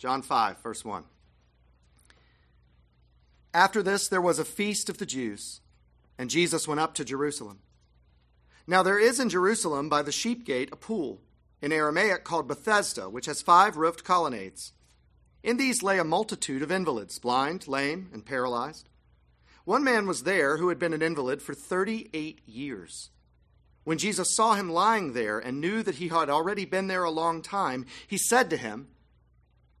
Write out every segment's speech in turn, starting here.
John 5, verse 1. After this, there was a feast of the Jews, and Jesus went up to Jerusalem. Now there is in Jerusalem by the sheep gate a pool, in Aramaic called Bethesda, which has 5 roofed colonnades. In these lay a multitude of invalids, blind, lame, and paralyzed. One man was there who had been an invalid for 38 years. When Jesus saw him lying there and knew that he had already been there a long time, he said to him,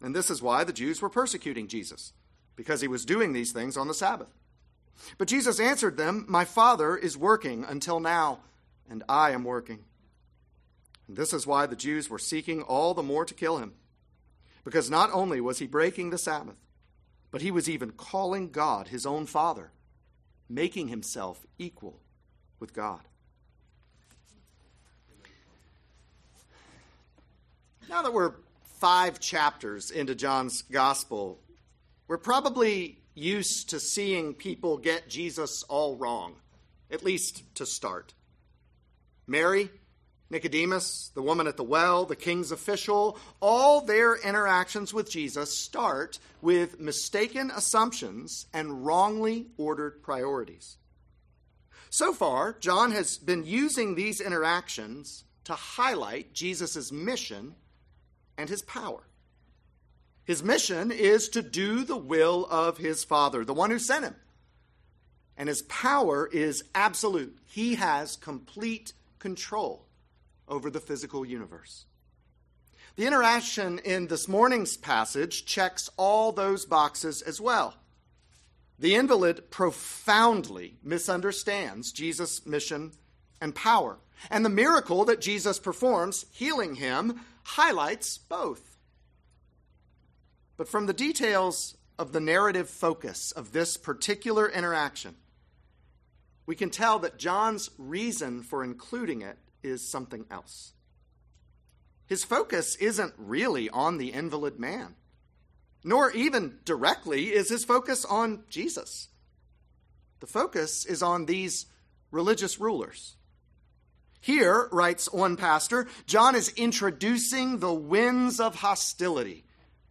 And this is why the Jews were persecuting Jesus, because he was doing these things on the Sabbath. But Jesus answered them, "My Father is working until now, and I am working." And this is why the Jews were seeking all the more to kill him, because not only was he breaking the Sabbath, but he was even calling God his own Father, making himself equal with God. Now that we're 5 chapters into John's gospel, we're probably used to seeing people get Jesus all wrong, at least to start. Mary, Nicodemus, the woman at the well, the king's official, all their interactions with Jesus start with mistaken assumptions and wrongly ordered priorities. So far, John has been using these interactions to highlight Jesus' mission and his power. His mission is to do the will of his Father, the one who sent him. And his power is absolute. He has complete control over the physical universe. The interaction in this morning's passage checks all those boxes as well. The invalid profoundly misunderstands Jesus' mission and power, and the miracle that Jesus performs, healing him, highlights both. But from the details of the narrative focus of this particular interaction, we can tell that John's reason for including it is something else. His focus isn't really on the invalid man, nor even directly is his focus on Jesus. The focus is on these religious rulers. Here, writes one pastor, John is introducing the winds of hostility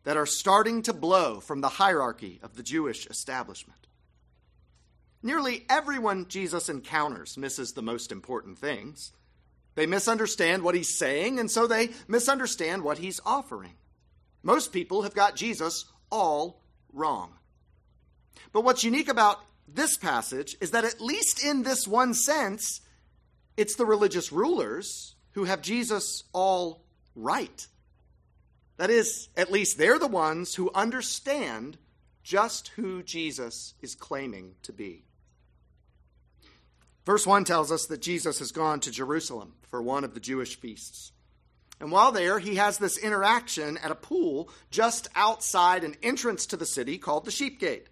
that are starting to blow from the hierarchy of the Jewish establishment. Nearly everyone Jesus encounters misses the most important things. They misunderstand what he's saying, and so they misunderstand what he's offering. Most people have got Jesus all wrong. But what's unique about this passage is that, at least in this one sense, it's the religious rulers who have Jesus all right. That is, at least they're the ones who understand just who Jesus is claiming to be. Verse 1 tells us that Jesus has gone to Jerusalem for one of the Jewish feasts. And while there, he has this interaction at a pool just outside an entrance to the city called the Sheep Gate.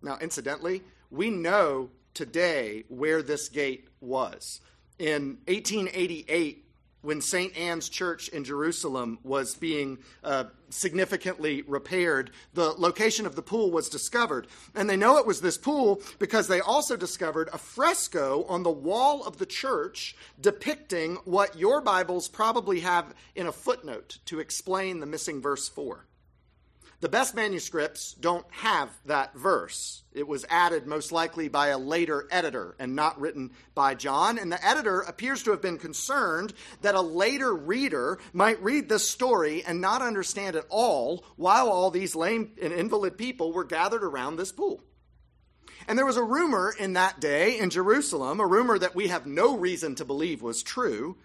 Now, incidentally, we know today where this gate was. In 1888, when St. Anne's Church in Jerusalem was being significantly repaired, the location of the pool was discovered. And they know it was this pool because they also discovered a fresco on the wall of the church depicting what your Bibles probably have in a footnote to explain the missing verse 4. The best manuscripts don't have that verse. It was added most likely by a later editor and not written by John. And the editor appears to have been concerned that a later reader might read this story and not understand at all while all these lame and invalid people were gathered around this pool. And there was a rumor in that day in Jerusalem, a rumor that we have no reason to believe was true,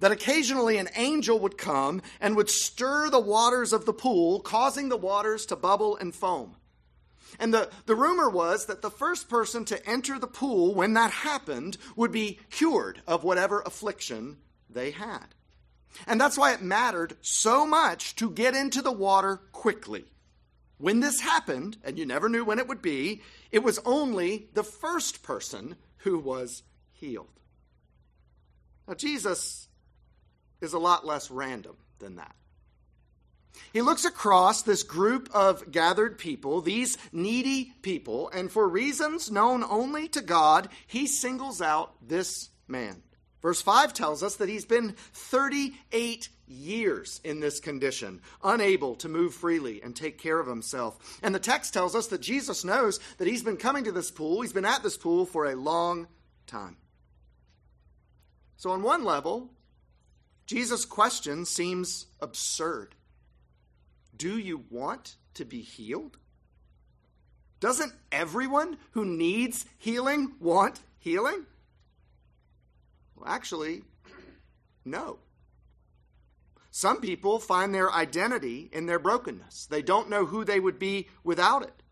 that occasionally an angel would come and would stir the waters of the pool, causing the waters to bubble and foam. And the rumor was that the first person to enter the pool when that happened would be cured of whatever affliction they had. And that's why it mattered so much to get into the water quickly. When this happened, and you never knew when it would be, it was only the first person who was healed. Now, Jesus is a lot less random than that. He looks across this group of gathered people, these needy people, and for reasons known only to God, he singles out this man. Verse 5 tells us that he's been 38 years in this condition, unable to move freely and take care of himself. And the text tells us that Jesus knows that he's been coming to this pool, he's been at this pool for a long time. So on one level, Jesus' question seems absurd. Do you want to be healed? Doesn't everyone who needs healing want healing? Well, actually, no. Some people find their identity in their brokenness. They don't know who they would be without it.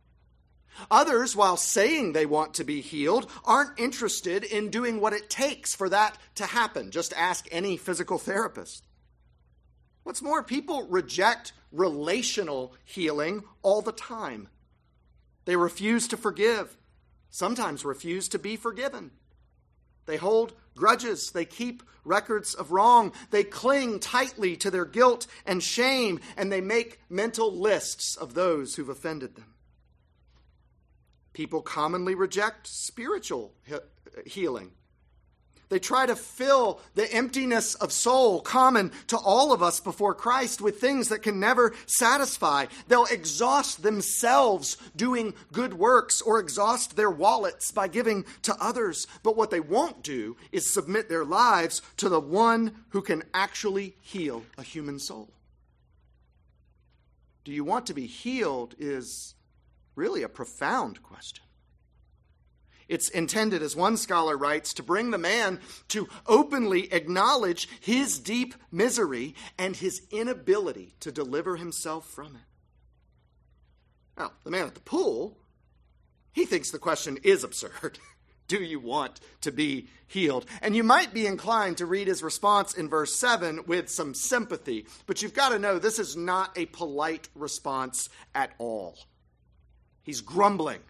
Others, while saying they want to be healed, aren't interested in doing what it takes for that to happen. Just ask any physical therapist. What's more, people reject relational healing all the time. They refuse to forgive, sometimes refuse to be forgiven. They hold grudges. They keep records of wrong. They cling tightly to their guilt and shame, and they make mental lists of those who've offended them. People commonly reject spiritual healing. They try to fill the emptiness of soul common to all of us before Christ with things that can never satisfy. They'll exhaust themselves doing good works or exhaust their wallets by giving to others. But what they won't do is submit their lives to the one who can actually heal a human soul. Do you want to be healed is really a profound question. It's intended, as one scholar writes, to bring the man to openly acknowledge his deep misery and his inability to deliver himself from it. Now, the man at the pool, he thinks the question is absurd. Do you want to be healed? And you might be inclined to read his response in verse 7 with some sympathy, but you've got to know this is not a polite response at all. He's grumbling.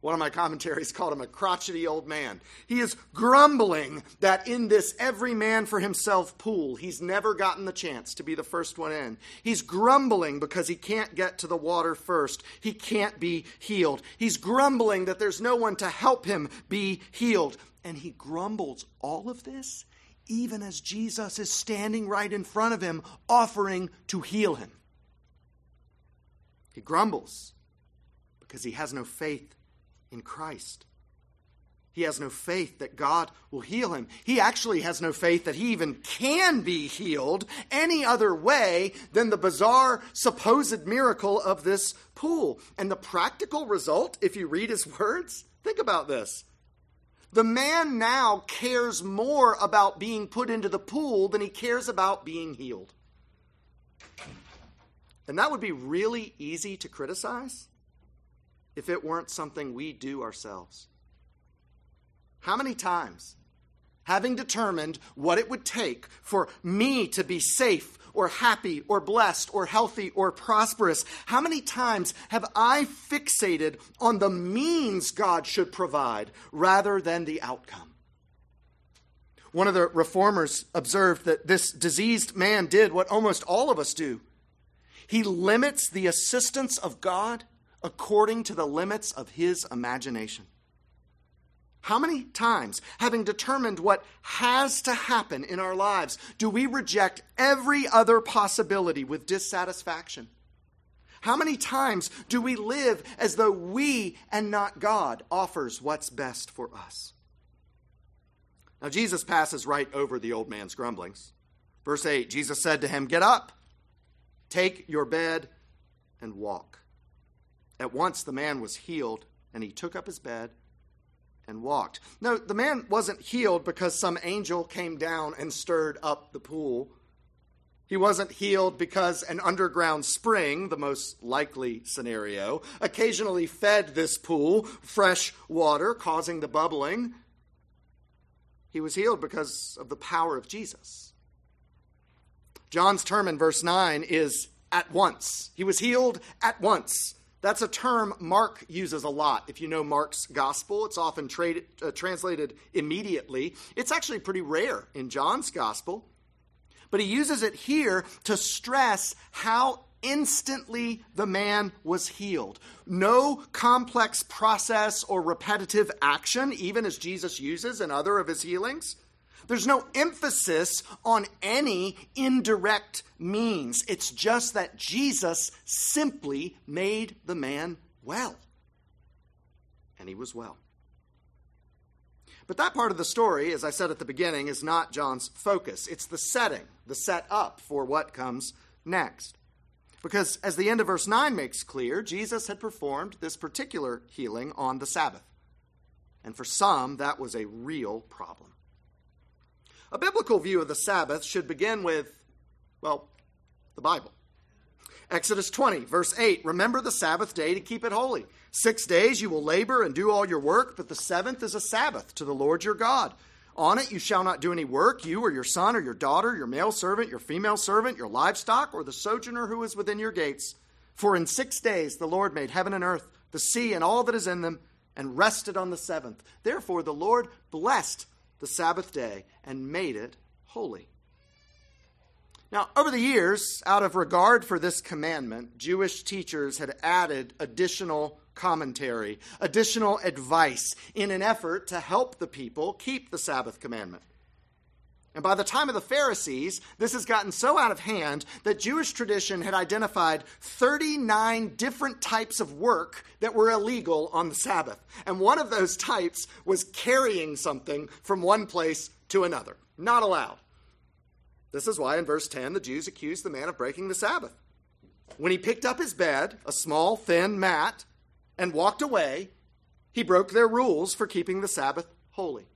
One of my commentaries called him a crotchety old man. He is grumbling that in this every man for himself pool, he's never gotten the chance to be the first one in. He's grumbling because he can't get to the water first. He can't be healed. He's grumbling that there's no one to help him be healed. And he grumbles all of this, even as Jesus is standing right in front of him, offering to heal him. He grumbles because he has no faith in Christ. He has no faith that God will heal him. He actually has no faith that he even can be healed any other way than the bizarre supposed miracle of this pool. And the practical result, if you read his words, think about this. The man now cares more about being put into the pool than he cares about being healed. And that would be really easy to criticize if it weren't something we do ourselves. How many times, having determined what it would take for me to be safe or happy or blessed or healthy or prosperous, how many times have I fixated on the means God should provide rather than the outcome? One of the reformers observed that this diseased man did what almost all of us do. He limits the assistance of God according to the limits of his imagination. How many times, having determined what has to happen in our lives, do we reject every other possibility with dissatisfaction? How many times do we live as though we and not God offers what's best for us? Now, Jesus passes right over the old man's grumblings. Verse 8, Jesus said to him, "Get up, take your bed, and walk." At once the man was healed and he took up his bed and walked. No, the man wasn't healed because some angel came down and stirred up the pool. He wasn't healed because an underground spring, the most likely scenario, occasionally fed this pool fresh water, causing the bubbling. He was healed because of the power of Jesus. John's term in verse 9 is at once. He was healed at once. That's a term Mark uses a lot. If you know Mark's gospel, it's often translated immediately. It's actually pretty rare in John's gospel. But he uses it here to stress how instantly the man was healed. No complex process or repetitive action, even as Jesus uses in other of his healings. There's no emphasis on any indirect means. It's just that Jesus simply made the man well. And he was well. But that part of the story, as I said at the beginning, is not John's focus. It's the setting, the set up for what comes next. Because as the end of verse 9 makes clear, Jesus had performed this particular healing on the Sabbath. And for some, that was a real problem. A biblical view of the Sabbath should begin with, well, the Bible. Exodus 20, verse 8, remember the Sabbath day to keep it holy. 6 days you will labor and do all your work, but the seventh is a Sabbath to the Lord your God. On it you shall not do any work, you or your son or your daughter, your male servant, your female servant, your livestock, or the sojourner who is within your gates. For in 6 days the Lord made heaven and earth, the sea and all that is in them, and rested on the seventh. Therefore the Lord blessed the Sabbath day and made it holy. Now, over the years, out of regard for this commandment, Jewish teachers had added additional commentary, additional advice in an effort to help the people keep the Sabbath commandment. And by the time of the Pharisees, this has gotten so out of hand that Jewish tradition had identified 39 different types of work that were illegal on the Sabbath. And one of those types was carrying something from one place to another. Not allowed. This is why in verse 10, the Jews accused the man of breaking the Sabbath. When he picked up his bed, a small, thin mat, and walked away, he broke their rules for keeping the Sabbath holy.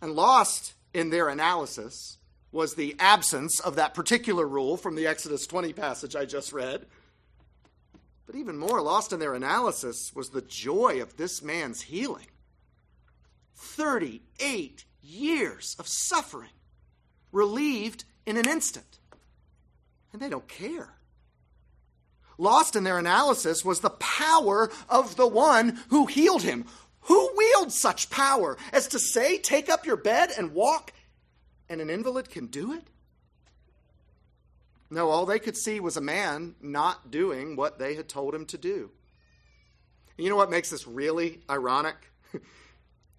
And lost in their analysis was the absence of that particular rule from the Exodus 20 passage I just read. But even more lost in their analysis was the joy of this man's healing. 38 years of suffering, relieved in an instant. And they don't care. Lost in their analysis was the power of the one who healed him. Who wields such power as to say, take up your bed and walk, and an invalid can do it? No, all they could see was a man not doing what they had told him to do. And you know what makes this really ironic?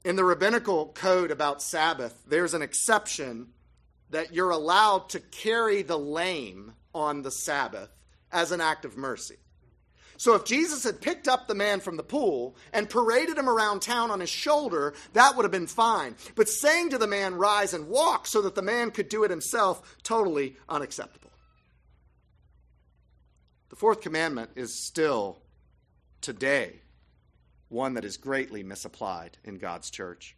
In the rabbinical code about Sabbath, there's an exception that you're allowed to carry the lame on the Sabbath as an act of mercy. So if Jesus had picked up the man from the pool and paraded him around town on his shoulder, that would have been fine. But saying to the man, rise and walk, so that the man could do it himself, totally unacceptable. The fourth commandment is still, today, one that is greatly misapplied in God's church.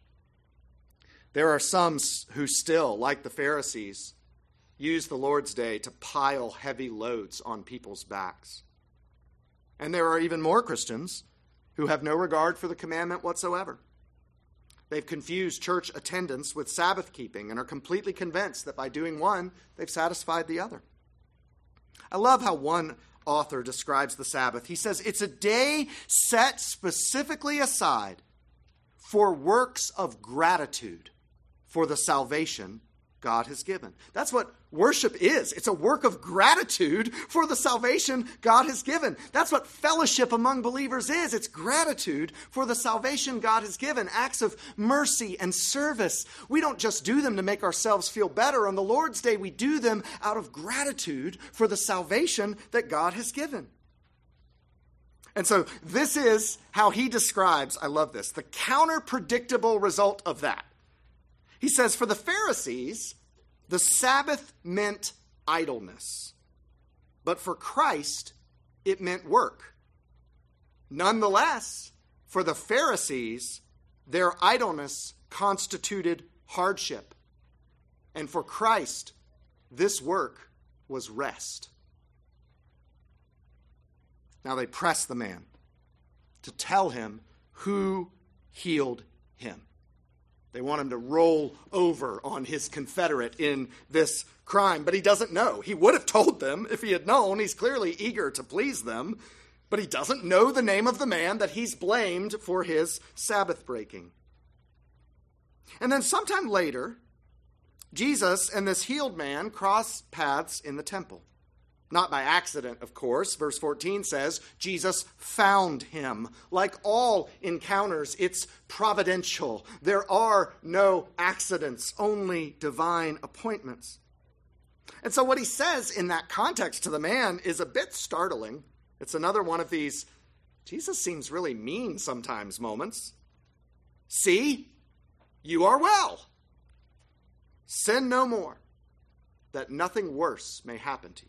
There are some who still, like the Pharisees, use the Lord's Day to pile heavy loads on people's backs. And there are even more Christians who have no regard for the commandment whatsoever. They've confused church attendance with Sabbath keeping and are completely convinced that by doing one, they've satisfied the other. I love how one author describes the Sabbath. He says, it's a day set specifically aside for works of gratitude for the salvation God has given. That's what worship is. It's a work of gratitude for the salvation God has given. That's what fellowship among believers is. It's gratitude for the salvation God has given, acts of mercy and service. We don't just do them to make ourselves feel better. On the Lord's Day, we do them out of gratitude for the salvation that God has given. And so this is how he describes, I love this, the counter-predictable result of that. He says, for the Pharisees, the Sabbath meant idleness, but for Christ, it meant work. Nonetheless, For the Pharisees, their idleness constituted hardship. And for Christ, this work was rest. Now they pressed the man to tell him who healed him. They want him to roll over on his confederate in this crime, but he doesn't know. He would have told them if he had known. He's clearly eager to please them, but he doesn't know the name of the man that he's blamed for his Sabbath breaking. And then sometime later, Jesus and this healed man cross paths in the temple. Not by accident, of course. Verse 14 says, Jesus found him. Like all encounters, it's providential. There are no accidents, only divine appointments. And so what he says in that context to the man is a bit startling. It's another one of these, Jesus seems really mean sometimes moments. See, you are well. Sin no more, that nothing worse may happen to you.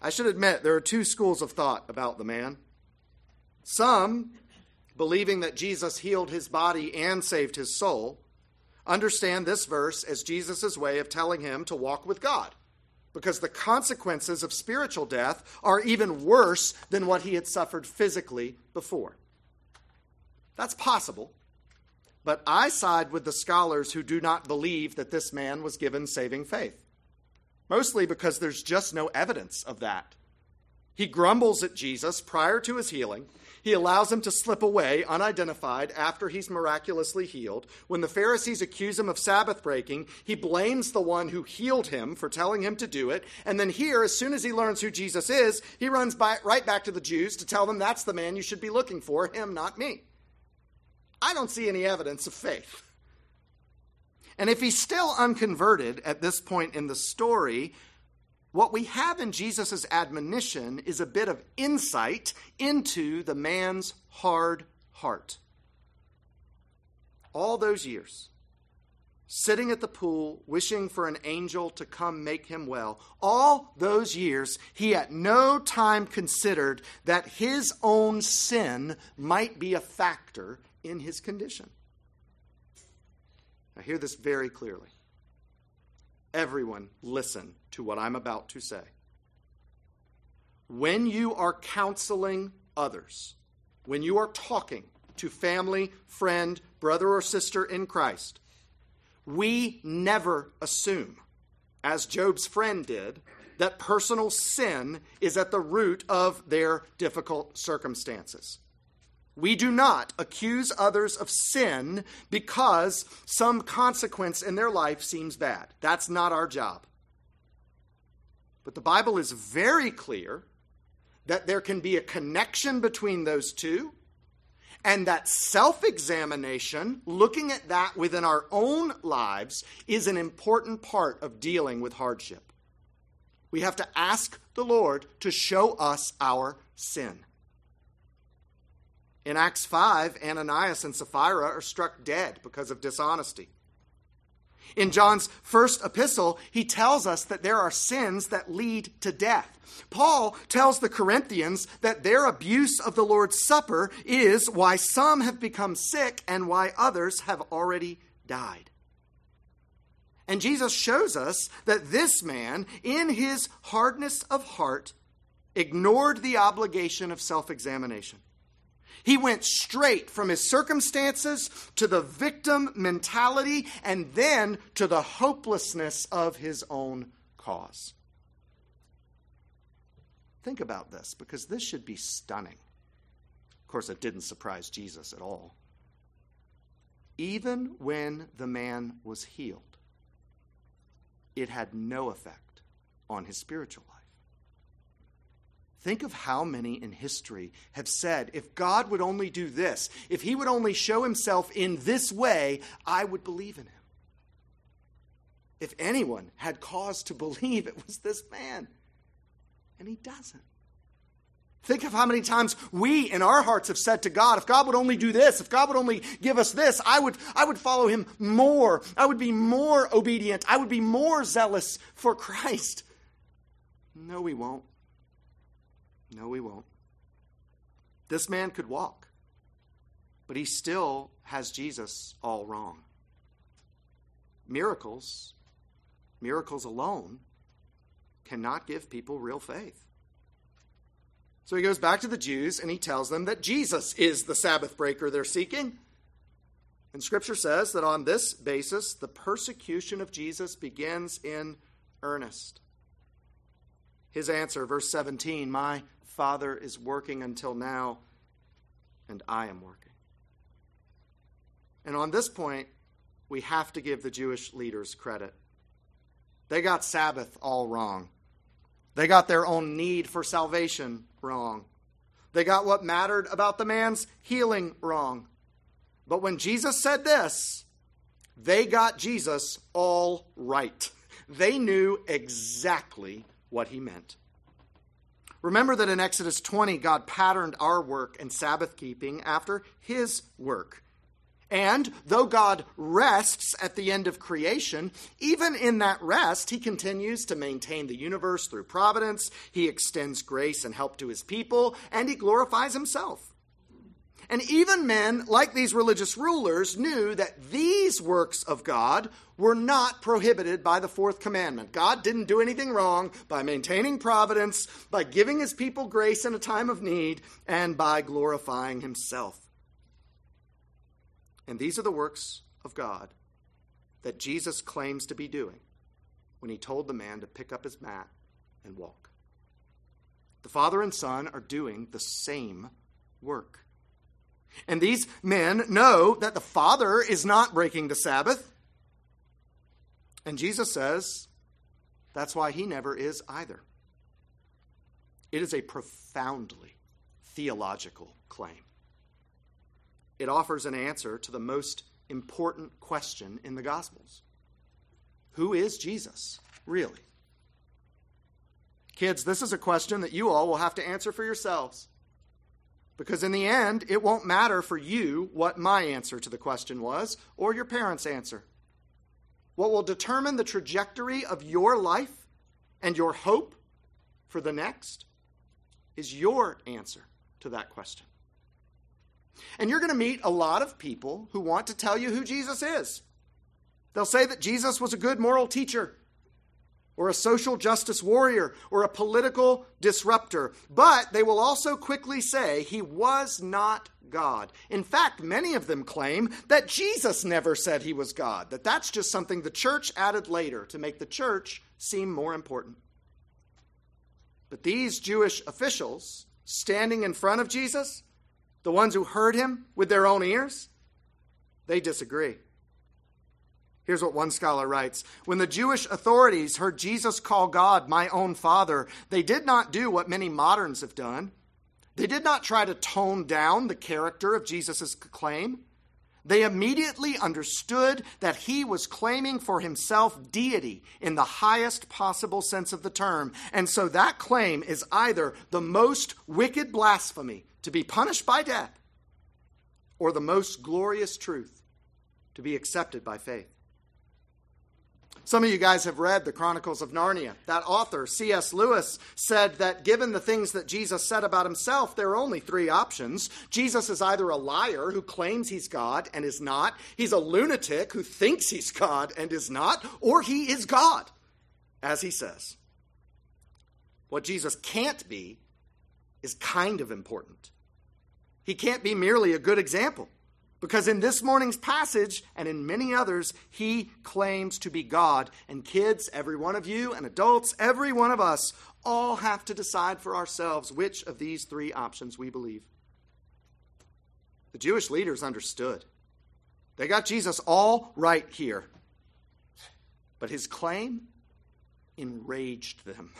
I should admit, there are two schools of thought about the man. Some, believing that Jesus healed his body and saved his soul, understand this verse as Jesus' way of telling him to walk with God, because the consequences of spiritual death are even worse than what he had suffered physically before. That's possible, but I side with the scholars who do not believe that this man was given saving faith. Mostly because there's just no evidence of that. He grumbles at Jesus prior to his healing. He allows him to slip away unidentified after he's miraculously healed. When the Pharisees accuse him of Sabbath breaking, he blames the one who healed him for telling him to do it. And then here, as soon as he learns who Jesus is, he runs right back to the Jews to tell them that's the man you should be looking for, him, not me. I don't see any evidence of faith. And if he's still unconverted at this point in the story, what we have in Jesus' admonition is a bit of insight into the man's hard heart. All those years, sitting at the pool, wishing for an angel to come make him well, all those years, he at no time considered that his own sin might be a factor in his condition. I hear this very clearly. Everyone listen to what I'm about to say. When you are counseling others, when you are talking to family, friend, brother or sister in Christ, we never assume, as Job's friend did, that personal sin is at the root of their difficult circumstances. We do not accuse others of sin because some consequence in their life seems bad. That's not our job. But the Bible is very clear that there can be a connection between those two, and that self-examination, looking at that within our own lives, is an important part of dealing with hardship. We have to ask the Lord to show us our sin. In Acts 5, Ananias and Sapphira are struck dead because of dishonesty. In John's first epistle, he tells us that there are sins that lead to death. Paul tells the Corinthians that their abuse of the Lord's Supper is why some have become sick and why others have already died. And Jesus shows us that this man, in his hardness of heart, ignored the obligation of self-examination. He went straight from his circumstances to the victim mentality and then to the hopelessness of his own cause. Think about this, because this should be stunning. Of course, it didn't surprise Jesus at all. Even when the man was healed, it had no effect on his spiritual life. Think of how many in history have said, if God would only do this, if he would only show himself in this way, I would believe in him. If anyone had cause to believe, it was this man. And he doesn't. Think of how many times we in our hearts have said to God, if God would only do this, if God would only give us this, I would follow him more. I would be more obedient. I would be more zealous for Christ. No, we won't. This man could walk, but he still has Jesus all wrong. Miracles alone cannot give people real faith. So he goes back to the Jews and he tells them that Jesus is the Sabbath breaker they're seeking. And Scripture says that on this basis, the persecution of Jesus begins in earnest. His answer, verse 17, my Father is working until now, and I am working. And on this point, we have to give the Jewish leaders credit. They got Sabbath all wrong. They got their own need for salvation wrong. They got what mattered about the man's healing wrong. But when Jesus said this, they got Jesus all right. They knew exactly what he meant. Remember that in Exodus 20, God patterned our work and Sabbath keeping after his work. And though God rests at the end of creation, even in that rest, he continues to maintain the universe through providence. He extends grace and help to his people, and he glorifies himself. And even men like these religious rulers knew that these works of God were not prohibited by the fourth commandment. God didn't do anything wrong by maintaining providence, by giving his people grace in a time of need, and by glorifying himself. And these are the works of God that Jesus claims to be doing when he told the man to pick up his mat and walk. The Father and Son are doing the same work. And these men know that the Father is not breaking the Sabbath. And Jesus says that's why he never is either. It is a profoundly theological claim. It offers an answer to the most important question in the Gospels. Who is Jesus, really? Kids, this is a question that you all will have to answer for yourselves. Because in the end, it won't matter for you what my answer to the question was or your parents' answer. What will determine the trajectory of your life and your hope for the next is your answer to that question. And you're going to meet a lot of people who want to tell you who Jesus is. They'll say that Jesus was a good moral teacher or a social justice warrior or a political disruptor. But they will also quickly say he was not God. In fact, many of them claim that Jesus never said he was God, that that's just something the church added later to make the church seem more important. But these Jewish officials standing in front of Jesus, the ones who heard him with their own ears, they disagree. Here's what one scholar writes. When the Jewish authorities heard Jesus call God my own Father, they did not do what many moderns have done. They did not try to tone down the character of Jesus' claim. They immediately understood that he was claiming for himself deity in the highest possible sense of the term. And so that claim is either the most wicked blasphemy to be punished by death, or the most glorious truth to be accepted by faith. Some of you guys have read the Chronicles of Narnia. That author, C.S. Lewis, said that given the things that Jesus said about himself, there are only three options. Jesus is either a liar who claims he's God and is not, he's a lunatic who thinks he's God and is not, or he is God, as he says. What Jesus can't be is kind of important. He can't be merely a good example. Because in this morning's passage, and in many others, he claims to be God. And kids, every one of you, and adults, every one of us, all have to decide for ourselves which of these three options we believe. The Jewish leaders understood. They got Jesus all right here. But his claim enraged them.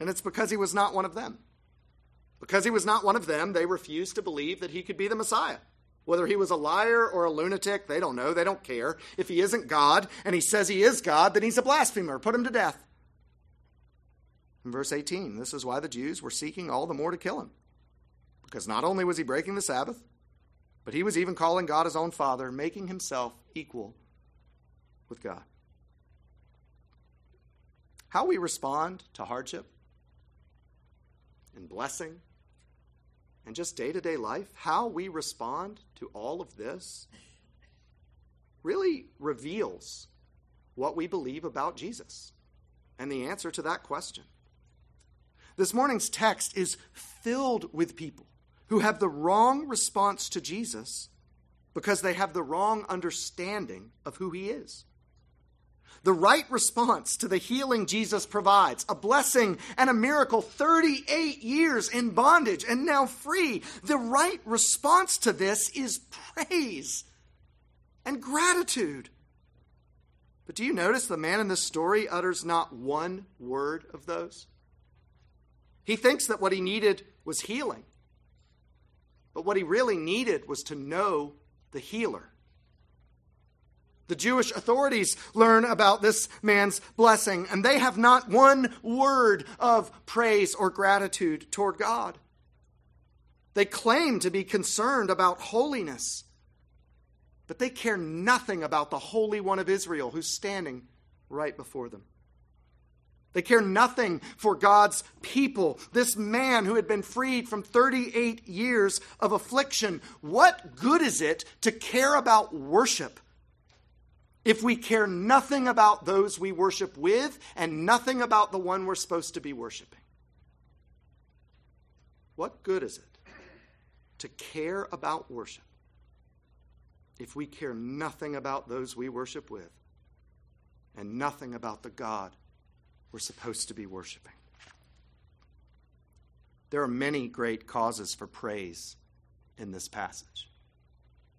And it's because he was not one of them. Because he was not one of them, they refused to believe that he could be the Messiah. Whether he was a liar or a lunatic, they don't know. They don't care. If he isn't God and he says he is God, then he's a blasphemer. Put him to death. In verse 18, this is why the Jews were seeking all the more to kill him. Because not only was he breaking the Sabbath, but he was even calling God his own Father, making himself equal with God. How we respond to hardship and blessing and just day-to-day life, how we respond to all of this really reveals what we believe about Jesus and the answer to that question. This morning's text is filled with people who have the wrong response to Jesus because they have the wrong understanding of who he is. The right response to the healing Jesus provides, a blessing and a miracle, 38 years in bondage and now free. The right response to this is praise and gratitude. But do you notice the man in this story utters not one word of those? He thinks that what he needed was healing. But what he really needed was to know the healer. The Jewish authorities learn about this man's blessing, and they have not one word of praise or gratitude toward God. They claim to be concerned about holiness, but they care nothing about the Holy One of Israel who's standing right before them. They care nothing for God's people, this man who had been freed from 38 years of affliction. What good is it to care about worship if we care nothing about those we worship with and nothing about the one we're supposed to be worshiping? What good is it to care about worship if we care nothing about those we worship with and nothing about the God we're supposed to be worshiping? There are many great causes for praise in this passage.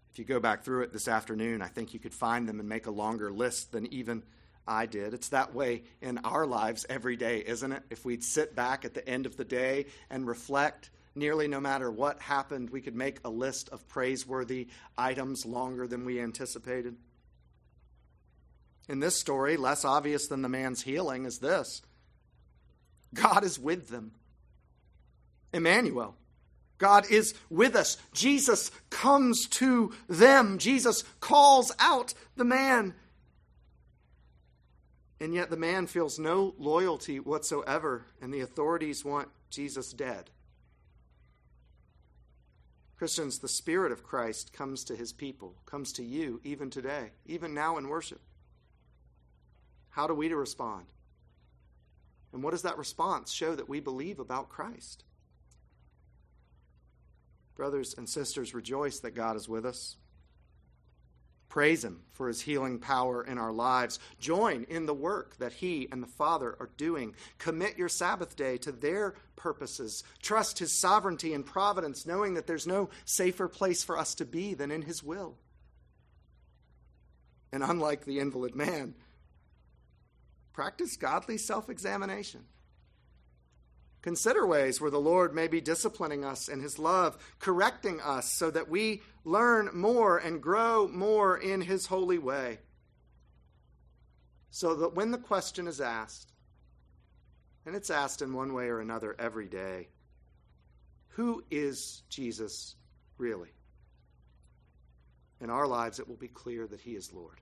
If you go back through it this afternoon, I think you could find them and make a longer list than even I did. It's that way in our lives every day, isn't it? If we'd sit back at the end of the day and reflect, nearly no matter what happened, we could make a list of praiseworthy items longer than we anticipated. In this story, less obvious than the man's healing is this: God is with them. Emmanuel. God is with us. Jesus comes to them. Jesus calls out the man. And yet the man feels no loyalty whatsoever, and the authorities want Jesus dead. Christians, the Spirit of Christ comes to his people, comes to you even today, even now in worship. How do we respond? And what does that response show that we believe about Christ? Brothers and sisters, rejoice that God is with us. Praise him for his healing power in our lives. Join in the work that he and the Father are doing. Commit your Sabbath day to their purposes. Trust his sovereignty and providence, knowing that there's no safer place for us to be than in his will. And unlike the invalid man, practice godly self-examination. Consider ways where the Lord may be disciplining us in his love, correcting us so that we learn more and grow more in his holy way. So that when the question is asked, and it's asked in one way or another every day, who is Jesus really? In our lives, it will be clear that he is Lord.